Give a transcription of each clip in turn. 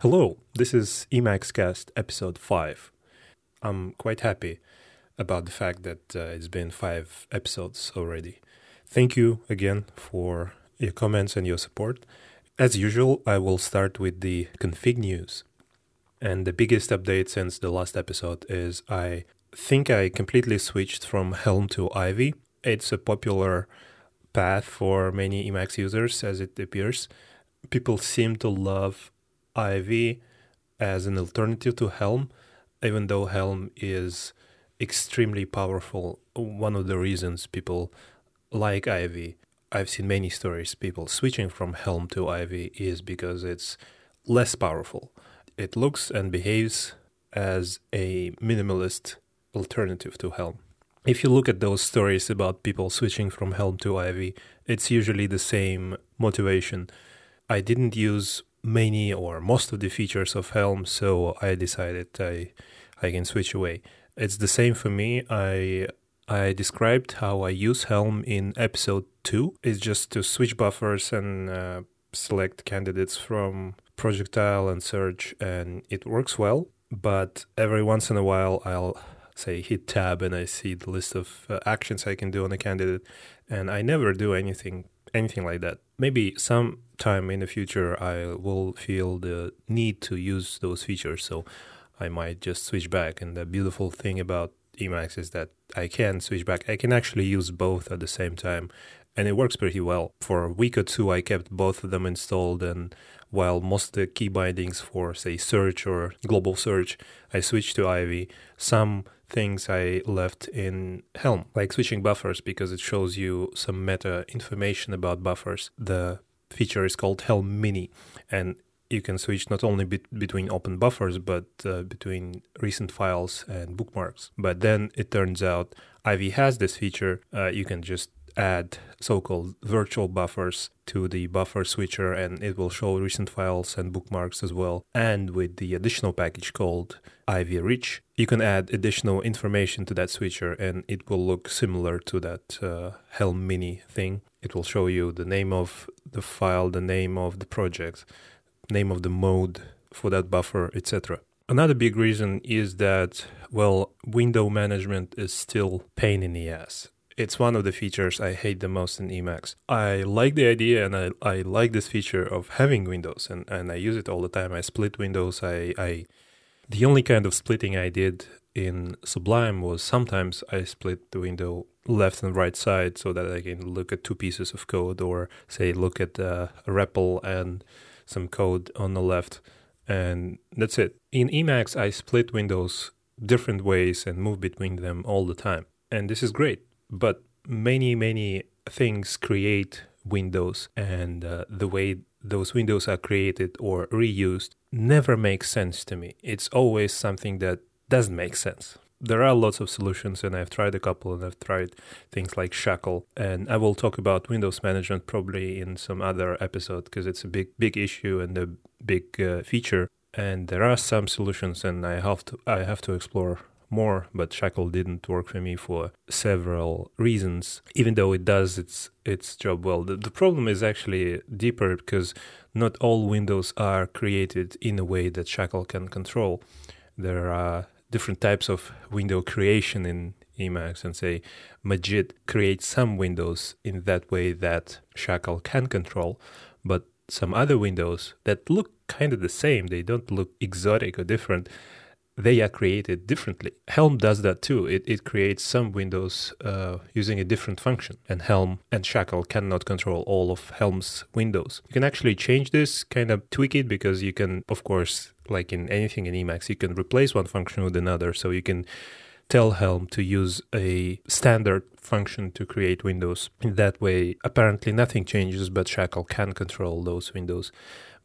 Hello, this is EmacsCast episode 5. I'm quite happy about the fact that it's been 5 episodes already. Thank you again for your comments and your support. As usual, I will start with the config news. And the biggest update since the last episode is I think I completely switched from Helm to Ivy. It's a popular path for many Emacs users, as it appears. People seem to love Ivy as an alternative to Helm, even though Helm is extremely powerful. One of the reasons people like Ivy, I've seen many stories, people switching from Helm to Ivy is because it's less powerful. It looks and behaves as a minimalist alternative to Helm. If you look at those stories about people switching from Helm to Ivy, it's usually the same motivation. I didn't use many or most of the features of Helm, so I decided I can switch away. It's the same for me. I described how I use Helm in episode 2. It's just to switch buffers and select candidates from Projectile and search, and it works well. But every once in a while, I'll say hit tab and I see the list of actions I can do on a candidate, and I never do anything like that. Maybe sometime in the future I will feel the need to use those features, so I might just switch back. And the beautiful thing about Emacs is that I can switch back. I can actually use both at the same time, and it works pretty well. For a week or two, I kept both of them installed, and while most of the key bindings for, say, search or global search, I switched to Ivy, some things I left in Helm, like switching buffers, because it shows you some meta information about buffers. The feature is called Helm Mini, and you can switch not only between open buffers, but between recent files and bookmarks. But then it turns out Ivy has this feature. You can just add so-called virtual buffers to the buffer switcher, and it will show recent files and bookmarks as well. And with the additional package called Ivy-Rich, you can add additional information to that switcher, and it will look similar to that Helm Mini thing. It will show you the name of the file, the name of the project, name of the mode for that buffer, etc. Another big reason is that, well, window management is still a pain in the ass. It's one of the features I hate the most in Emacs. I like the idea, and I like this feature of having windows, and I use it all the time. I split windows. The only kind of splitting I did in Sublime was sometimes I split the window left and right side so that I can look at two pieces of code, or say look at a REPL and some code on the left, and that's it. In Emacs, I split windows different ways and move between them all the time, and this is great. But many, many things create windows, and the way those windows are created or reused never makes sense to me. It's always something that doesn't make sense. There are lots of solutions, and I've tried a couple, and I've tried things like Shackle. And I will talk about Windows management probably in some other episode, because it's a big issue and a big feature. And there are some solutions, and I have to explore more, but Shackle didn't work for me for several reasons, even though it does its job well. The problem is actually deeper, because not all windows are created in a way that Shackle can control. There are different types of window creation in Emacs, and say Magit creates some windows in that way that Shackle can control, but some other windows that look kind of the same, they don't look exotic or different, they are created differently. Helm does that too. It creates some windows using a different function. And Helm and Shackle cannot control all of Helm's windows. You can actually change this, kind of tweak it, because you can, of course, like in anything in Emacs, you can replace one function with another. So you can tell Helm to use a standard function to create windows. In that way, apparently nothing changes, but Shackle can control those windows.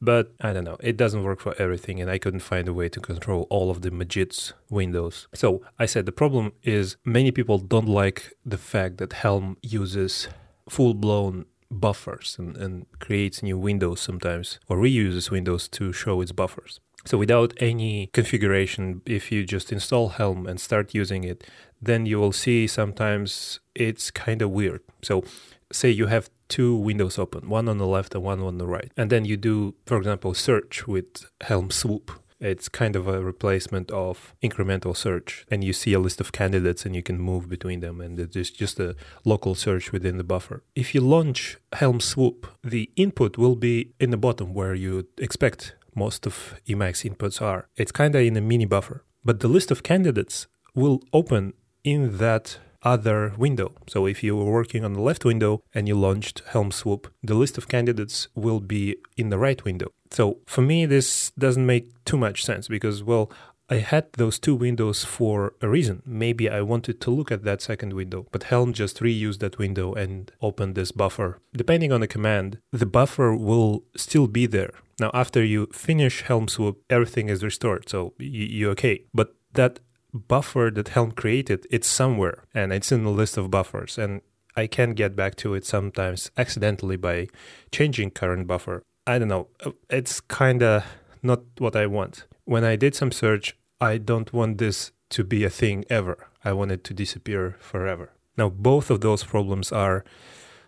But I don't know, it doesn't work for everything, and I couldn't find a way to control all of the Magit's windows. So I said the problem is many people don't like the fact that Helm uses full-blown buffers and creates new windows sometimes, or reuses windows to show its buffers. So without any configuration, if you just install Helm and start using it, then you will see sometimes it's kind of weird. So say you have two windows open, one on the left and one on the right, and then you do, for example, search with Helm Swoop. It's kind of a replacement of incremental search, and you see a list of candidates and you can move between them, and it's just a local search within the buffer. If you launch Helm Swoop, the input will be in the bottom where you expect most of Emacs inputs are. It's kind of in a mini buffer, but the list of candidates will open in that other window. So if you were working on the left window and you launched Helm Swoop, the list of candidates will be in the right window. So for me, this doesn't make too much sense because, well, I had those two windows for a reason. Maybe I wanted to look at that second window, but Helm just reused that window and opened this buffer. Depending on the command, the buffer will still be there. Now, after you finish Helm Swoop, everything is restored, so you're okay. But that buffer that Helm created, it's somewhere, and it's in the list of buffers, and I can get back to it sometimes accidentally by changing current buffer. I don't know. It's kind of not what I want. When I did some search, I don't want this to be a thing ever. I want it to disappear forever. Now, both of those problems are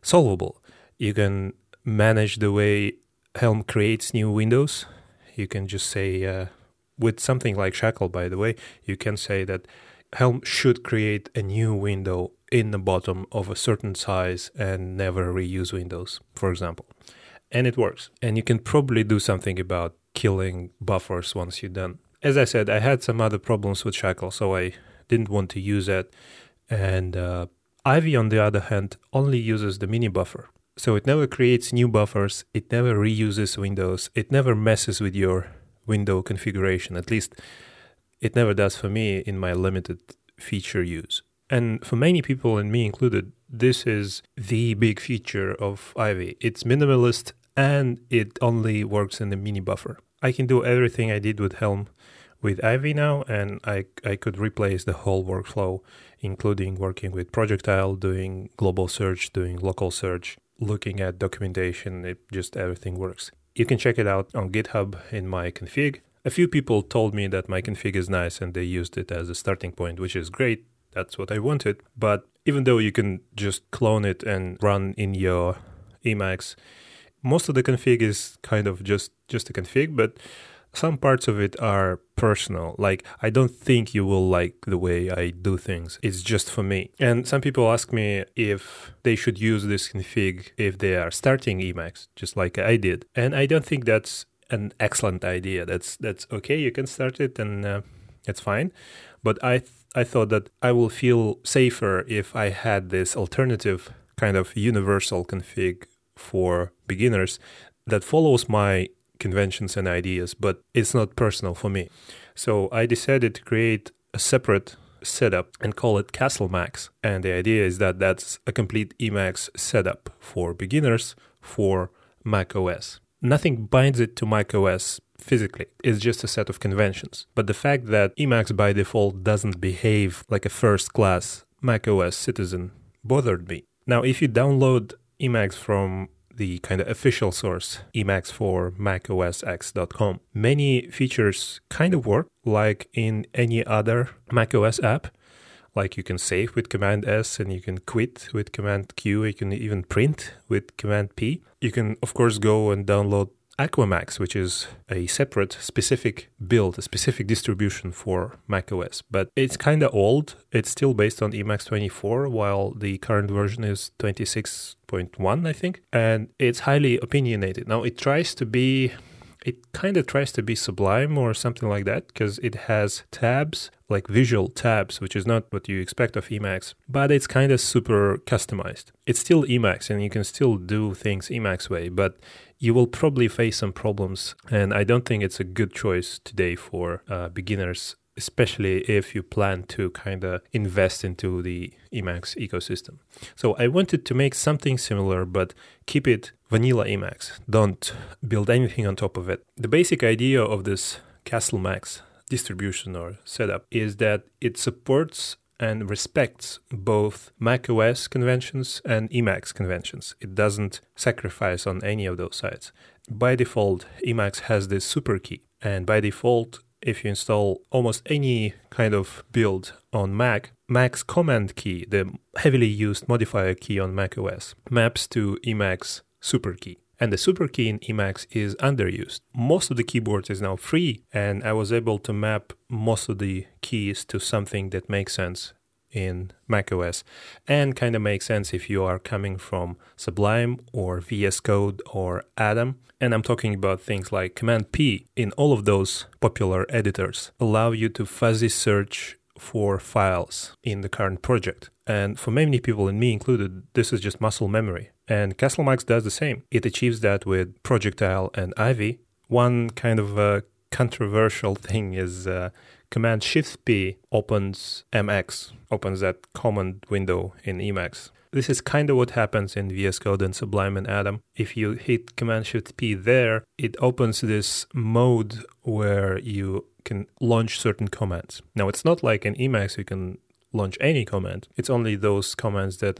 solvable. You can manage the way Helm creates new windows. You can just say, with something like Shackle, by the way, you can say that Helm should create a new window in the bottom of a certain size and never reuse windows, for example. And it works. And you can probably do something about killing buffers once you're done. As I said, I had some other problems with Shackle, so I didn't want to use it. And Ivy, on the other hand, only uses the mini buffer. So it never creates new buffers, it never reuses windows, it never messes with your window configuration. At least it never does for me in my limited feature use. And for many people, and me included, this is the big feature of Ivy. It's minimalist and it only works in the mini buffer. I can do everything I did with Helm with Ivy now, and I could replace the whole workflow, including working with Projectile, doing global search, doing local search, looking at documentation. It just, everything works. You can check it out on GitHub in my config. A few people told me that my config is nice and they used it as a starting point, which is great. That's what I wanted. But even though you can just clone it and run in your Emacs, most of the config is kind of just a config, but some parts of it are personal. Like, I don't think you will like the way I do things. It's just for me. And some people ask me if they should use this config if they are starting Emacs, just like I did. And I don't think that's an excellent idea. That's okay. You can start it and it's fine. But I thought that I will feel safer if I had this alternative kind of universal config for beginners that follows my conventions and ideas, but it's not personal for me. So I decided to create a separate setup and call it CastleMacs. And the idea is that that's a complete Emacs setup for beginners for macOS. Nothing binds it to macOS physically. It's just a set of conventions. But the fact that Emacs by default doesn't behave like a first-class macOS citizen bothered me. Now, if you download Emacs from the kind of official source, Emacs for macosx.com, many features kind of work like in any other macOS app. Like, you can save with Command S, and you can quit with Command Q, you can even print with Command P. You can, of course, go and download Aquamacs, which is a separate, specific build, a specific distribution for macOS. But it's kind of old. It's still based on Emacs 24, while the current version is 26.1, I think. And it's highly opinionated. Now, it kind of tries to be Sublime or something like that, because it has tabs, like visual tabs, which is not what you expect of Emacs, but it's kind of super customized. It's still Emacs, and you can still do things Emacs way, but you will probably face some problems, and I don't think it's a good choice today for beginners, especially if you plan to kind of invest into the Emacs ecosystem. So I wanted to make something similar, but keep it vanilla Emacs. Don't build anything on top of it. The basic idea of this CastleMacs distribution or setup is that it supports and respects both macOS conventions and Emacs conventions. It doesn't sacrifice on any of those sides. By default, Emacs has this super key, and by default, if you install almost any kind of build on Mac, Mac's command key, the heavily used modifier key on macOS, maps to Emacs super key. And the super key in Emacs is underused. Most of the keyboard is now free, and I was able to map most of the keys to something that makes sense in macOS and kind of makes sense if you are coming from Sublime or VS Code or Atom. And I'm talking about things like Command P in all of those popular editors allow you to fuzzy search for files in the current project. And for many people, and me included, this is just muscle memory. And CastleMacs does the same. It achieves that with Projectile and Ivy. One kind of controversial thing is Command Shift P opens MX, opens that command window in Emacs. This is kind of what happens in VS Code and Sublime and Atom. If you hit Command Shift P there, it opens this mode where you can launch certain commands. Now, it's not like in Emacs you can launch any command. It's only those commands that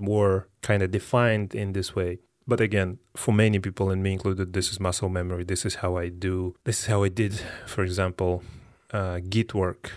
were kind of defined in this way. But again, for many people, and me included, this is muscle memory. This is how I did, for example, Git work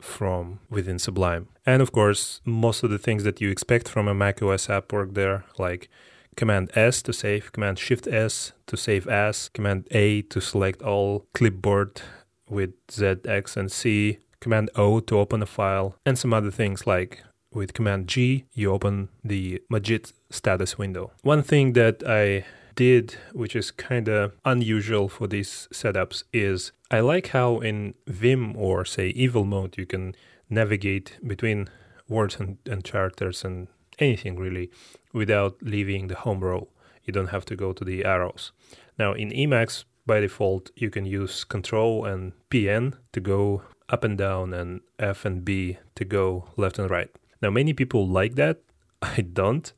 from within Sublime. And of course, most of the things that you expect from a macOS app work there, like Command S to save, Command Shift S to save as, Command A to select all clipboard with Z, X, and C, Command O to open a file, and some other things like with Command G, you open the Magit status window. One thing that I did, which is kind of unusual for these setups, is I like how in Vim or say evil mode you can navigate between words and characters and anything really without leaving the home row. You don't have to go to the arrows. Now in Emacs by default you can use Control and PN to go up and down and F and B to go left and right. Now many people like that. I don't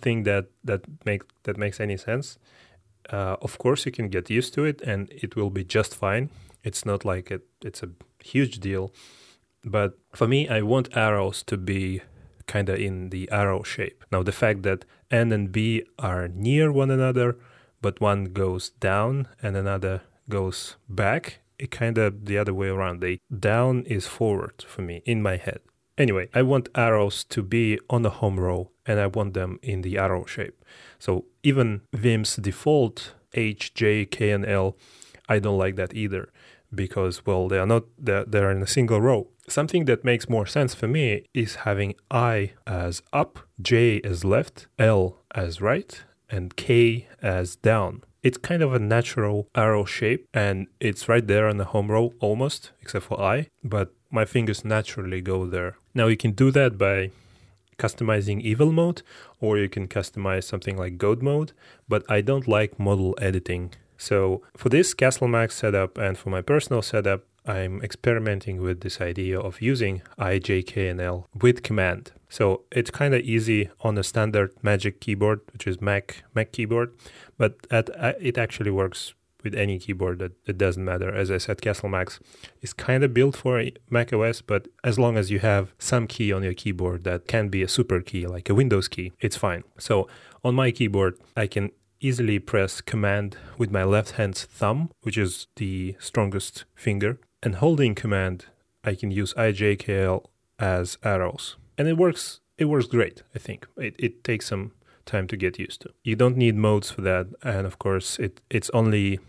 think that makes any sense. Of course, you can get used to it, and it will be just fine. It's not like it's a huge deal. But for me, I want arrows to be kind of in the arrow shape. Now, the fact that N and B are near one another, but one goes down and another goes back, it kind of the other way around. The down is forward for me in my head. Anyway, I want arrows to be on the home row, and I want them in the arrow shape. So even Vim's default H, J, K, and L, I don't like that either because, well, they're in a single row. Something that makes more sense for me is having I as up, J as left, L as right, and K as down. It's kind of a natural arrow shape, and it's right there on the home row almost, except for I, but my fingers naturally go there. Now you can do that by customizing evil mode, or you can customize something like goat mode, but I don't like modal editing. So for this CastleMacs setup and for my personal setup, I'm experimenting with this idea of using I, J, K, and L with command. So it's kind of easy on a standard Magic keyboard, which is Mac keyboard, but it actually works with any keyboard. It doesn't matter. As I said, CastleMacs is kind of built for macOS, but as long as you have some key on your keyboard that can be a super key, like a Windows key, it's fine. So on my keyboard, I can easily press command with my left hand's thumb, which is the strongest finger. And holding command, I can use IJKL as arrows. And it works great, I think. It takes some time to get used to. You don't need modes for that. And of course, it's only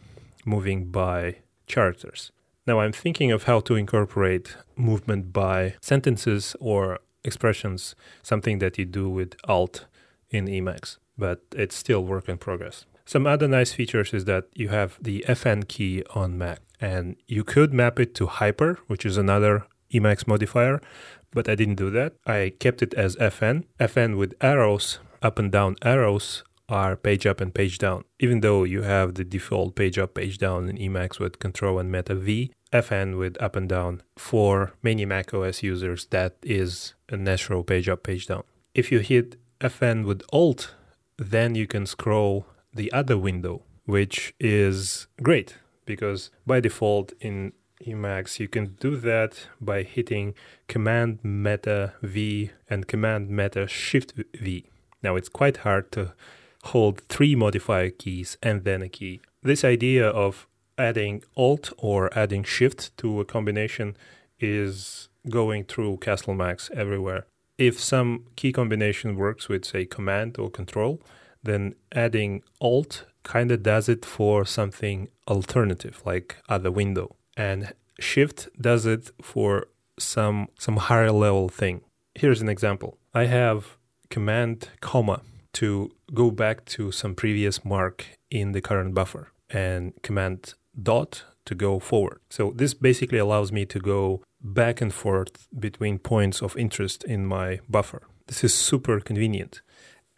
moving by characters. Now I'm thinking of how to incorporate movement by sentences or expressions, something that you do with Alt in Emacs, but it's still work in progress. Some other nice features is that you have the FN key on Mac, and you could map it to hyper, which is another Emacs modifier, but I didn't do that. I kept it as FN. FN with arrows, up and down arrows, are page up and page down. Even though you have the default page up, page down in Emacs with Control and Meta V, FN with up and down, for many macOS users, that is a natural page up, page down. If you hit FN with Alt, then you can scroll the other window, which is great because by default in Emacs, you can do that by hitting Command Meta V and Command Meta Shift V. Now it's quite hard to hold three modifier keys and then a key. This idea of adding Alt or adding Shift to a combination is going through CastleMacs everywhere. If some key combination works with, say, Command or Control, then adding Alt kind of does it for something alternative, like other window. And Shift does it for some higher level thing. Here's an example. I have Command, comma, to go back to some previous mark in the current buffer, and Command, dot, to go forward. So this basically allows me to go back and forth between points of interest in my buffer. This is super convenient.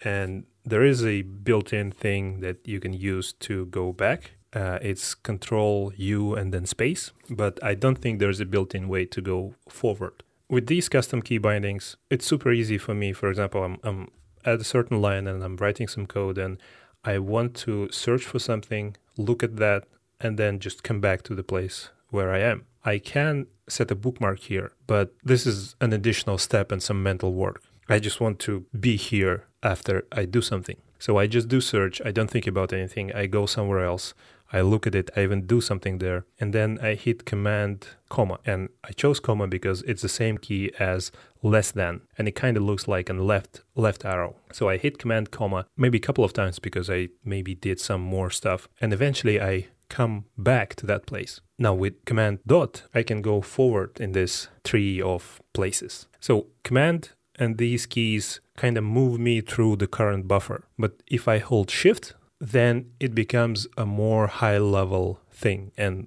And there is a built-in thing that you can use to go back. It's Control U and then space, but I don't think there's a built-in way to go forward. With these custom key bindings, it's super easy for me. For example, I'm at a certain line and I'm writing some code and I want to search for something, look at that, and then just come back to the place where I am. I can set a bookmark here, but this is an additional step and some mental work. I just want to be here after I do something. So I just do search. I don't think about anything. I go somewhere else. I look at it. I even do something there. And then I hit Command, comma. And I chose comma because it's the same key as less than. And it kind of looks like a left arrow. So I hit Command, comma, maybe a couple of times because I maybe did some more stuff. And eventually I come back to that place. Now with Command dot, I can go forward in this tree of places. So Command and these keys kind of move me through the current buffer. But if I hold Shift, then it becomes a more high-level thing. And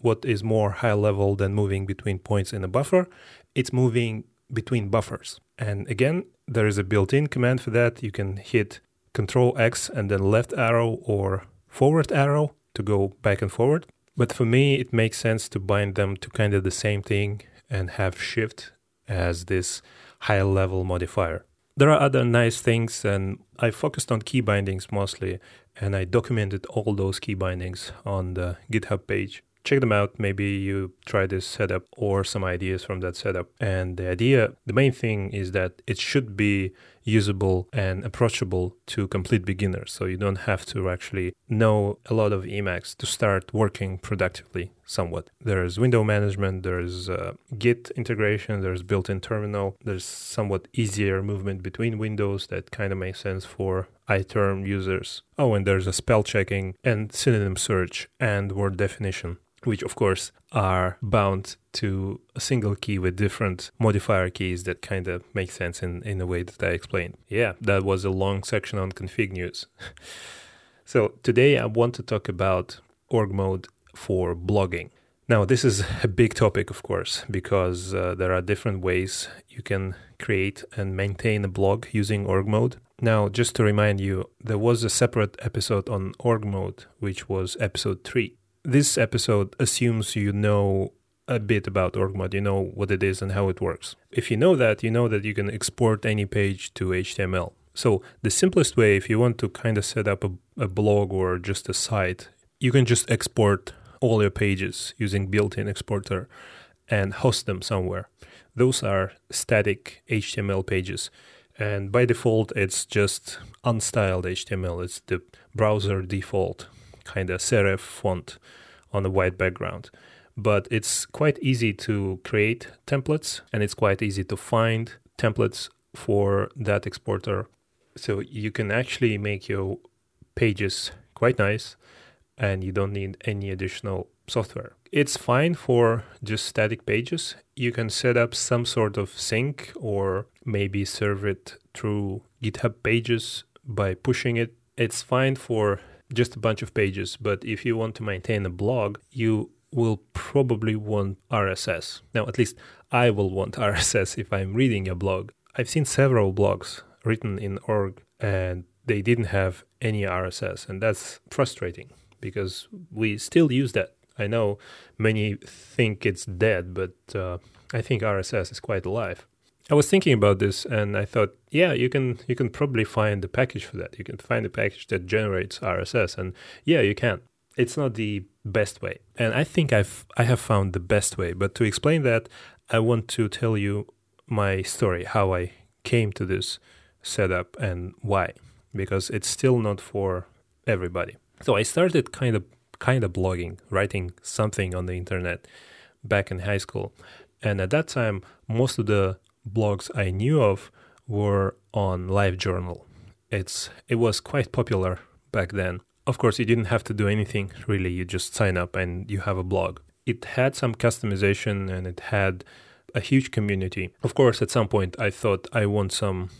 what is more high-level than moving between points in a buffer? It's moving between buffers. And again, there is a built-in command for that. You can hit Control X and then left arrow or forward arrow to go back and forward. But for me, it makes sense to bind them to kind of the same thing and have Shift as this high-level modifier. There are other nice things, and I focused on key bindings mostly, and I documented all those key bindings on the GitHub page. Check them out. Maybe you try this setup or some ideas from that setup. And the main thing is that it should be usable and approachable to complete beginners. So you don't have to actually know a lot of Emacs to start working productively somewhat. There's window management, there's Git integration, there's built-in terminal, there's somewhat easier movement between windows that kind of makes sense for iTerm users. Oh, and there's a spell checking and synonym search and word definition, which of course are bound to a single key with different modifier keys that kind of make sense in the way that I explained. Yeah, that was a long section on config news. So today I want to talk about org mode for blogging. Now, this is a big topic, of course, because there are different ways you can create and maintain a blog using org mode. Now, just to remind you, there was a separate episode on org mode, which was episode 3. This episode assumes you know a bit about org mode, you know what it is and how it works. If you know that you can export any page to HTML. So the simplest way, if you want to kind of set up a blog or just a site, you can just export all your pages using built-in exporter and host them somewhere. Those are static HTML pages. And by default, it's just unstyled HTML. It's the browser default kind of serif font on a white background. But it's quite easy to create templates, and it's quite easy to find templates for that exporter. So you can actually make your pages quite nice, and you don't need any additional software. It's fine for just static pages. You can set up some sort of sync or maybe serve it through GitHub Pages by pushing it. It's fine for just a bunch of pages, but if you want to maintain a blog, you will probably want RSS. Now, at least I will want RSS if I'm reading a blog. I've seen several blogs written in org, and they didn't have any RSS, and that's frustrating, because we still use that. I know many think it's dead, but I think RSS is quite alive. I was thinking about this, and I thought, yeah, you can probably find the package for that. You can find a package that generates RSS, and yeah, you can. It's not the best way, and I think I have found the best way. But to explain that, I want to tell you my story, how I came to this setup and why, because it's still not for everybody. So I started kind of kind of blogging, writing something on the internet back in high school. And at that time, most of the blogs I knew of were on LiveJournal. It was quite popular back then. Of course, you didn't have to do anything, really. You just sign up and you have a blog. It had some customization and it had a huge community. Of course, at some point, I thought I want some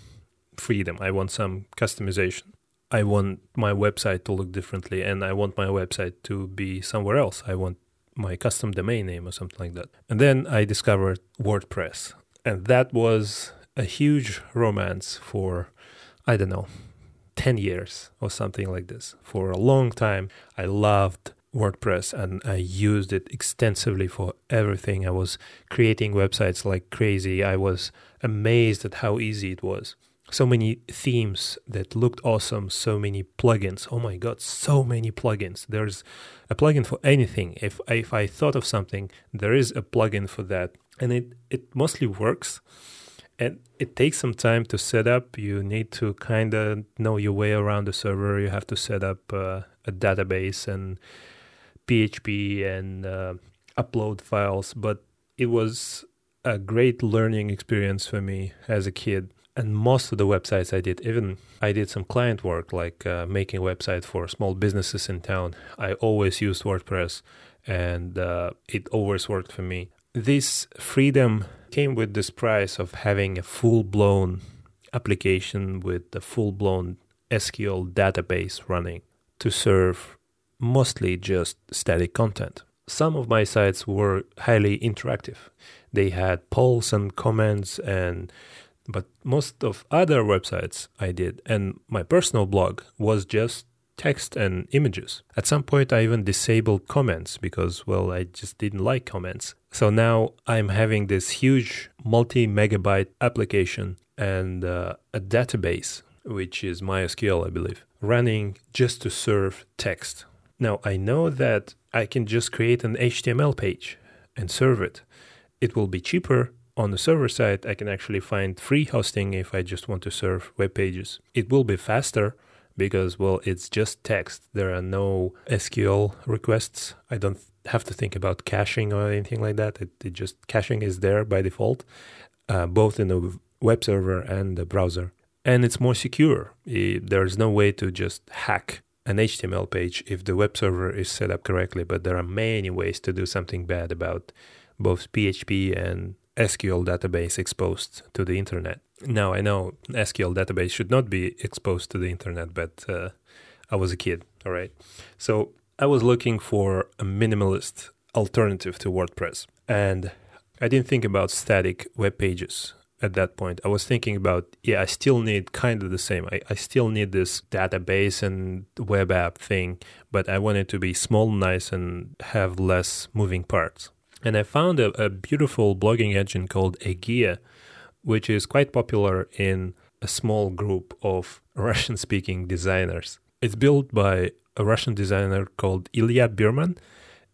freedom. I want some customization. I want my website to look differently, and I want my website to be somewhere else. I want my custom domain name or something like that. And then I discovered WordPress, and that was a huge romance for, I don't know, 10 years or something like this. For a long time, I loved WordPress, and I used it extensively for everything. I was creating websites like crazy. I was amazed at how easy it was. So many themes that looked awesome, so many plugins. Oh my God, so many plugins. There's a plugin for anything. If I thought of something, there is a plugin for that. And it mostly works. And it takes some time to set up. You need to kind of know your way around the server. You have to set up a database and PHP and upload files. But it was a great learning experience for me as a kid. And most of the websites I did, even I did some client work, like making a website for small businesses in town. I always used WordPress, and it always worked for me. This freedom came with this price of having a full-blown application with a full-blown SQL database running to serve mostly just static content. Some of my sites were highly interactive. They had polls and comments and... But most of other websites I did, and my personal blog was just text and images. At some point, I even disabled comments because, well, I just didn't like comments. So now I'm having this huge multi-megabyte application and a database, which is MySQL, I believe, running just to serve text. Now, I know that I can just create an HTML page and serve it. It will be cheaper. On the server side, I can actually find free hosting if I just want to serve web pages. It will be faster because, well, it's just text. There are no SQL requests. I don't have to think about caching or anything like that. It just caching is there by default, both in the web server and the browser. And it's more secure. There's no way to just hack an HTML page if the web server is set up correctly, but there are many ways to do something bad about both PHP and SQL database exposed to the internet. Now, I know SQL database should not be exposed to the internet, but I was a kid, all right? So I was looking for a minimalist alternative to WordPress, and I didn't think about static web pages at that point. I was thinking about, I still need kind of the same. I still need this database and web app thing, but I wanted to be small, nice, and have less moving parts. And I found a beautiful blogging engine called Egea, which is quite popular in a small group of Russian-speaking designers. It's built by a Russian designer called Ilya Birman,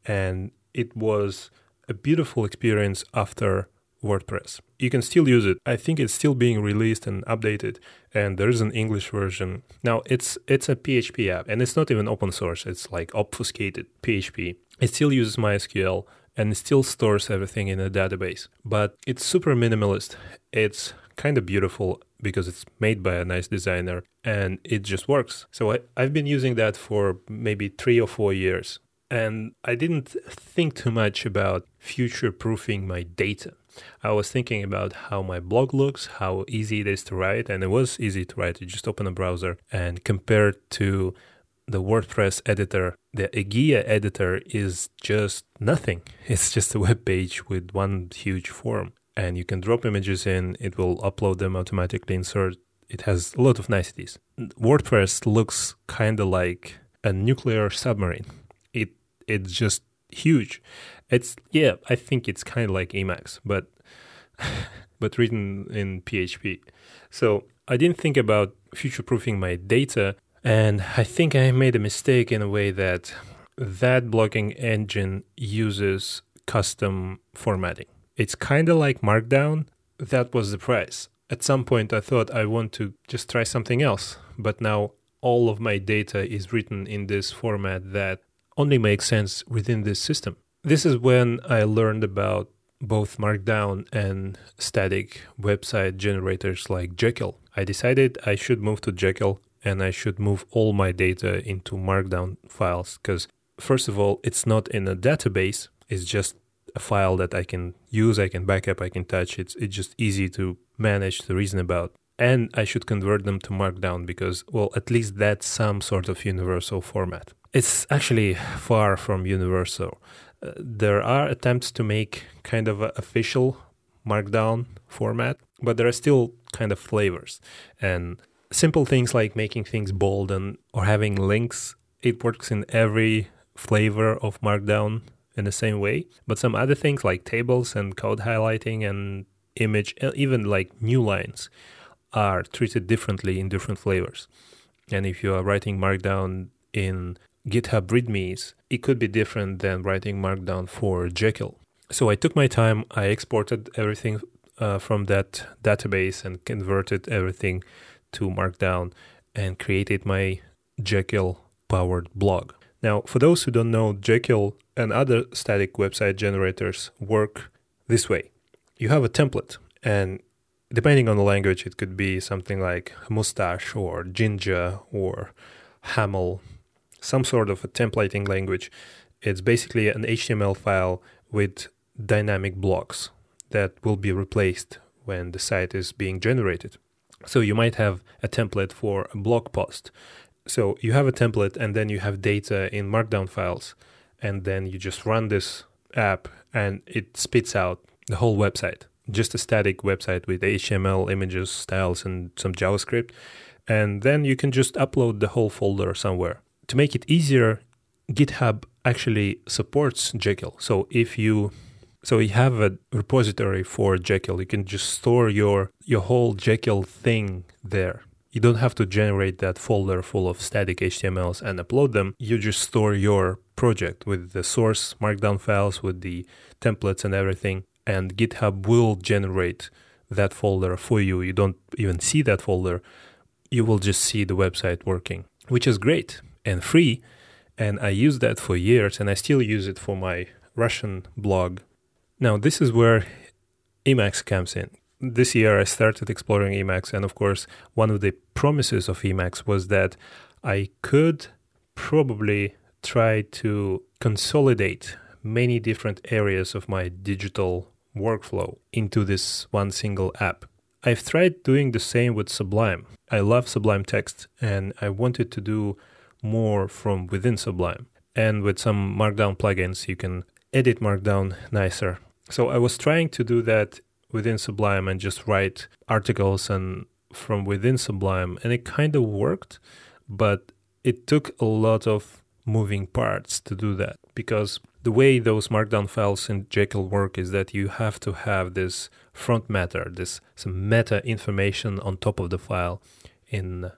and it was a beautiful experience after WordPress. You can still use it. I think it's still being released and updated, and there is an English version. Now, it's a PHP app, and it's not even open source. It's like obfuscated PHP. It still uses MySQL, and it still stores everything in a database. But it's super minimalist. It's kind of beautiful because it's made by a nice designer, and it just works. So I've been using that for maybe 3 or 4 years, and I didn't think too much about future-proofing my data. I was thinking about how my blog looks, how easy it is to write, and it was easy to write. You just open a browser and compare it to the WordPress editor. The Egea editor is just nothing. It's just a web page with one huge form. And you can drop images in, it will upload them automatically, insert. It has a lot of niceties. WordPress looks kind of like a nuclear submarine. It's just huge. I think it's kind of like Emacs, but written in PHP. So I didn't think about future-proofing my data. And I think I made a mistake in a way that blogging engine uses custom formatting. It's kind of like Markdown. That was the price. At some point, I thought I want to just try something else. But now all of my data is written in this format that only makes sense within this system. This is when I learned about both Markdown and static website generators like Jekyll. I decided I should move to Jekyll and I should move all my data into Markdown files because, first of all, it's not in a database. It's just a file that I can use, I can backup, I can touch. It's just easy to manage, to reason about. And I should convert them to Markdown because, well, at least that's some sort of universal format. It's actually far from universal. There are attempts to make kind of an official Markdown format, but there are still kind of flavors. And simple things like making things bold and or having links, it works in every flavor of Markdown in the same way. But some other things like tables and code highlighting and image, even like new lines, are treated differently in different flavors. And if you are writing Markdown in GitHub readmes, it could be different than writing Markdown for Jekyll. So I took my time, I exported everything from that database and converted everything to Markdown and created my Jekyll-powered blog. Now, for those who don't know, Jekyll and other static website generators work this way. You have a template, and depending on the language, it could be something like mustache or ginger or hamel, some sort of a templating language. It's basically an HTML file with dynamic blocks that will be replaced when the site is being generated. So you might have a template for a blog post. So you have a template and then you have data in Markdown files. And then you just run this app and it spits out the whole website, just a static website with HTML, images, styles, and some JavaScript. And then you can just upload the whole folder somewhere. To make it easier, GitHub actually supports Jekyll. So you have a repository for Jekyll, you can just store your whole Jekyll thing there. You don't have to generate that folder full of static HTMLs and upload them. You just store your project with the source Markdown files, with the templates and everything. And GitHub will generate that folder for you. You don't even see that folder. You will just see the website working, which is great and free. And I used that for years, and I still use it for my Russian blog. Now, this is where Emacs comes in. This year, I started exploring Emacs. And of course, one of the promises of Emacs was that I could probably try to consolidate many different areas of my digital workflow into this one single app. I've tried doing the same with Sublime. I love Sublime Text, and I wanted to do more from within Sublime. And with some Markdown plugins, you can edit Markdown nicer. So I was trying to do that within Sublime and just write articles and from within Sublime, and it kind of worked, but it took a lot of moving parts to do that, because the way those Markdown files in Jekyll work is that you have to have this front matter, this some meta information on top of the file in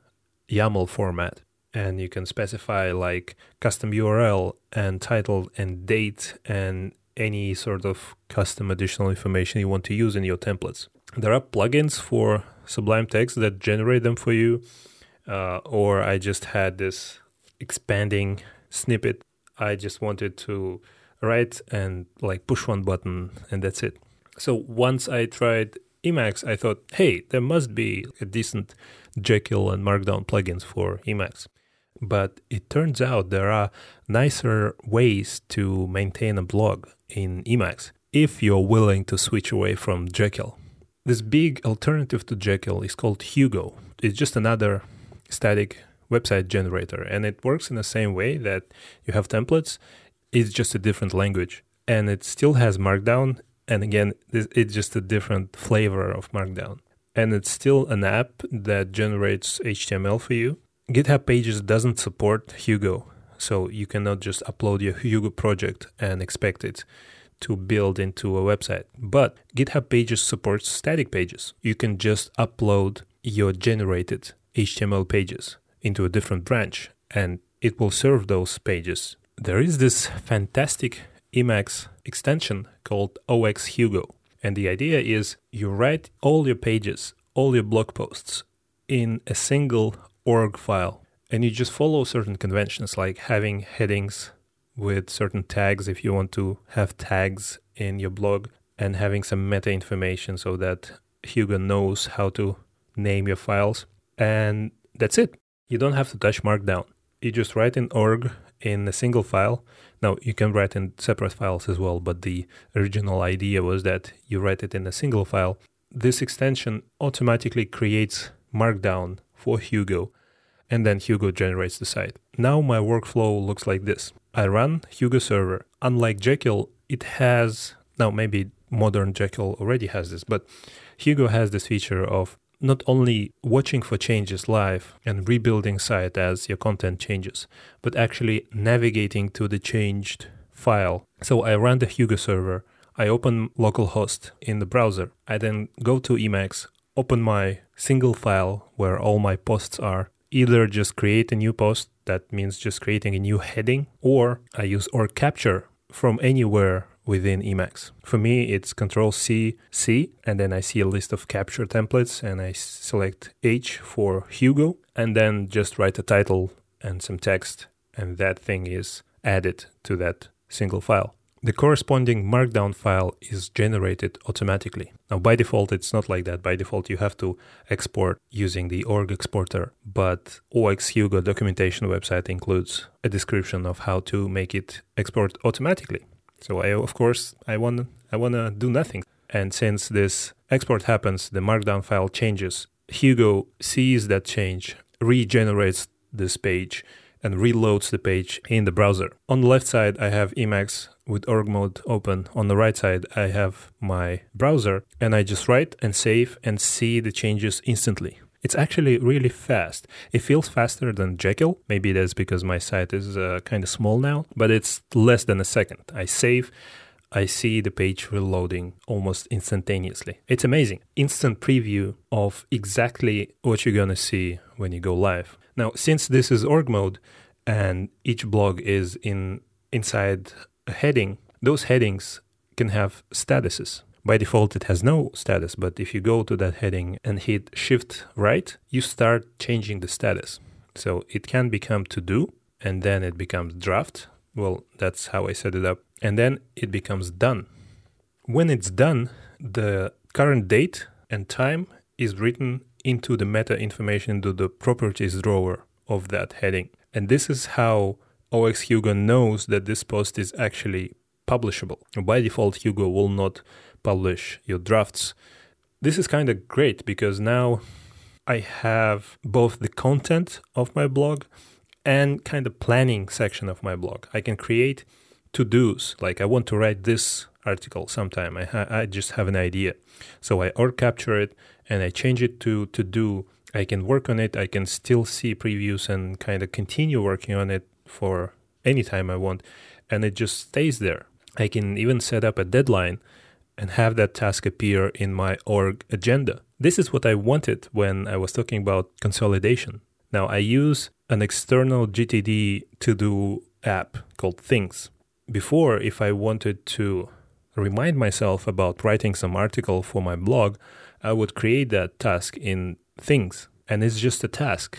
YAML format. And you can specify like custom URL and title and date and any sort of custom additional information you want to use in your templates. There are plugins for Sublime Text that generate them for you, or I just had this expanding snippet. I just wanted to write and like push one button and that's it. So once I tried Emacs, I thought, hey, there must be a decent Jekyll and Markdown plugins for Emacs. But it turns out there are nicer ways to maintain a blog in Emacs if you're willing to switch away from Jekyll. This big alternative to Jekyll is called Hugo. It's just another static website generator, and it works in the same way that you have templates. It's just a different language, and it still has Markdown, and again, it's just a different flavor of Markdown, and it's still an app that generates HTML for you. GitHub Pages doesn't support Hugo, so you cannot just upload your Hugo project and expect it to build into a website. But GitHub Pages supports static pages. You can just upload your generated HTML pages into a different branch, and it will serve those pages. There is this fantastic Emacs extension called OX Hugo, and the idea is you write all your pages, all your blog posts in a single org file, and you just follow certain conventions like having headings, with certain tags if you want to have tags in your blog, and having some meta information so that Hugo knows how to name your files. And that's it. You don't have to touch Markdown. You just write in org in a single file. Now, you can write in separate files as well, but the original idea was that you write it in a single file. This extension automatically creates Markdown for Hugo, and then Hugo generates the site. Now my workflow looks like this. I run Hugo server. Unlike Jekyll, it has... Now, maybe modern Jekyll already has this, but Hugo has this feature of not only watching for changes live and rebuilding site as your content changes, but actually navigating to the changed file. So I run the Hugo server. I open localhost in the browser. I then go to Emacs, open my single file where all my posts are, either just create a new post, that means just creating a new heading, or I use Org Capture from anywhere within Emacs. For me, it's Control-C, and then I see a list of capture templates, and I select H for Hugo, and then just write a title and some text, and that thing is added to that single file. The corresponding Markdown file is generated automatically. Now, by default, it's not like that. By default, you have to export using the org exporter, but OX Hugo documentation website includes a description of how to make it export automatically. So I want to do nothing. And since this export happens, the Markdown file changes. Hugo sees that change, regenerates this page, and reloads the page in the browser. On the left side, I have Emacs with org mode open. On the right side, I have my browser, and I just write and save and see the changes instantly. It's actually really fast. It feels faster than Jekyll. Maybe that's because my site is kind of small now, but it's less than a second. I save, I see the page reloading almost instantaneously. It's amazing. Instant preview of exactly what you're going to see when you go live. Now, since this is org mode and each blog is inside a heading, those headings can have statuses. By default, it has no status, but if you go to that heading and hit Shift right, you start changing the status. So it can become to-do, and then it becomes draft. Well, that's how I set it up. And then it becomes done. When it's done, the current date and time is written into the meta information, into the properties drawer of that heading. And this is how OX Hugo knows that this post is actually publishable. By default, Hugo will not publish your drafts. This is kind of great because now I have both the content of my blog and kind of planning section of my blog. I can create to-dos, like I want to write this article sometime. I just have an idea. So I org capture it and I change it to to-do. I can work on it. I can still see previews and kind of continue working on it for any time I want. And it just stays there. I can even set up a deadline and have that task appear in my org agenda. This is what I wanted when I was talking about consolidation. Now, I use an external GTD to-do app called Things. Before, if I wanted to remind myself about writing some article for my blog, I would create that task in Things, and it's just a task.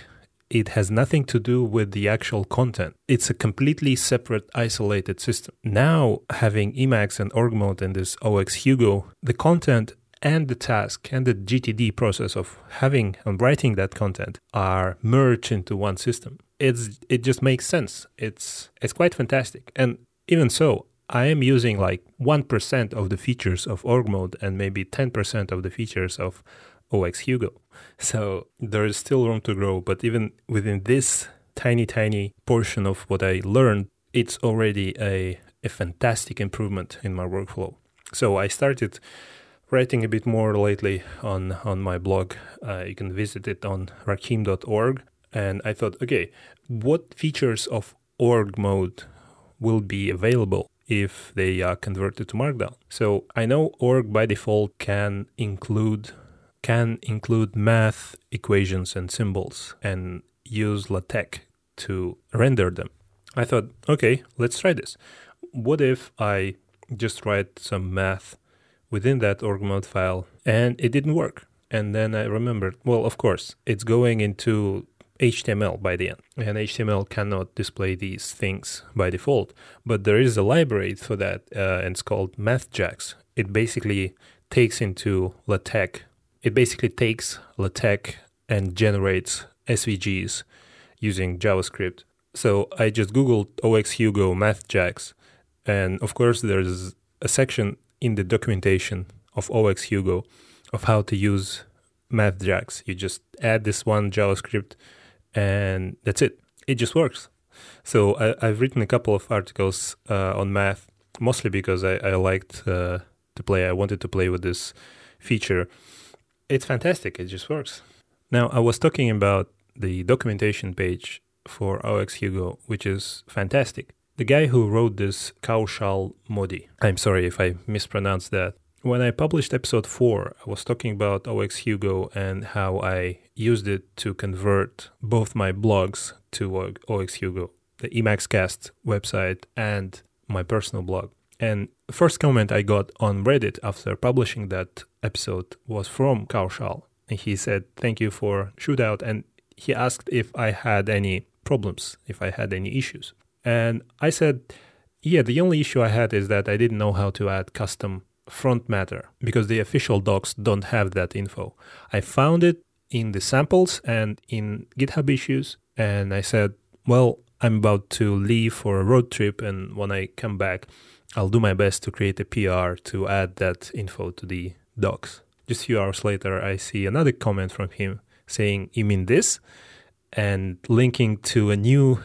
It has nothing to do with the actual content. It's a completely separate, isolated system. Now, having Emacs and org mode and this OX Hugo, the content and the task and the GTD process of having and writing that content are merged into one system. It just makes sense. It's quite fantastic. And even so, I am using like 1% of the features of org mode and maybe 10% of the features of OX Hugo. So there is still room to grow, but even within this tiny portion of what I learned, it's already a fantastic improvement in my workflow. So I started writing a bit more lately on my blog. You can visit it on rakhim.org. And I thought, okay, what features of org mode will be available if they are converted to Markdown? So I know org by default can include math equations and symbols and use LaTeX to render them. I thought, okay, let's try this. What if I just write some math within that org mode file? And it didn't work. And then I remembered, well, of course, it's going into HTML by the end. And HTML cannot display these things by default. But there is a library for that, and it's called MathJax. It basically takes into LaTeX. It basically takes LaTeX and generates SVGs using JavaScript. So I just Googled OX Hugo MathJax. And of course, there's a section in the documentation of OX Hugo of how to use MathJax. You just add this one JavaScript and that's it. It just works. So I've written a couple of articles on math, mostly because I liked to play. I wanted to play with this feature. It's fantastic. It just works. Now, I was talking about the documentation page for OX Hugo, which is fantastic. The guy who wrote this, Kaushal Modi, I'm sorry if I mispronounced that. When I published episode 4, I was talking about OX Hugo and how I used it to convert both my blogs to OX Hugo, the EmacsCast website and my personal blog. And the first comment I got on Reddit after publishing that episode was from Kaushal. And he said, thank you for shootout. And he asked if I had any problems, if I had any issues. And I said, yeah, the only issue I had is that I didn't know how to add custom front matter because the official docs don't have that info. I found it in the samples and in GitHub issues. And I said, well, I'm about to leave for a road trip. And when I come back, I'll do my best to create a PR to add that info to the docs. Just a few hours later, I see another comment from him saying, you mean this? And linking to a new,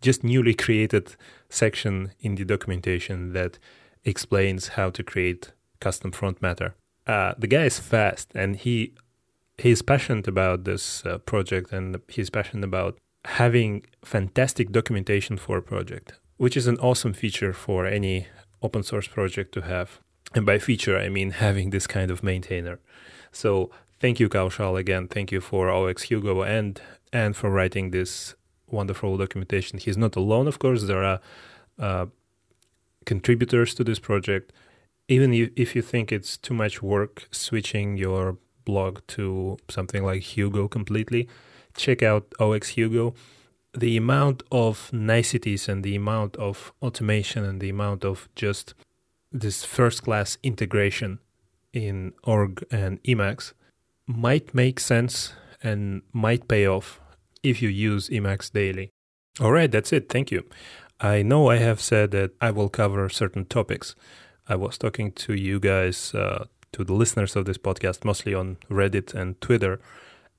just newly created section in the documentation that explains how to create custom front matter. The guy is fast and he's passionate about this project, and he's passionate about having fantastic documentation for a project, which is an awesome feature for any open source project to have. And by feature, I mean having this kind of maintainer. So thank you, Kaushal, again. Thank you for OX Hugo and for writing this wonderful documentation. He's not alone, of course. There are contributors to this project. Even if you think it's too much work switching your blog to something like Hugo completely, check out OX Hugo. The amount of niceties and the amount of automation and the amount of just this first-class integration in Org and Emacs might make sense and might pay off if you use Emacs daily. All right, that's it. Thank you. I know I have said that I will cover certain topics. I was talking to you guys, to the listeners of this podcast, mostly on Reddit and Twitter,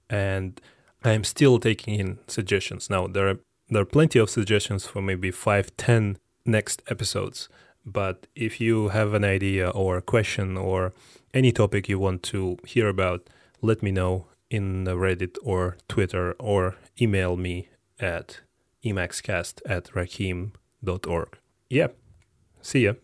and I'm still taking in suggestions. Now, there are plenty of suggestions for maybe 5-10 next episodes, but if you have an idea or a question or any topic you want to hear about, let me know in Reddit or Twitter, or email me at emacscast@rakhim.org. Yeah, see ya.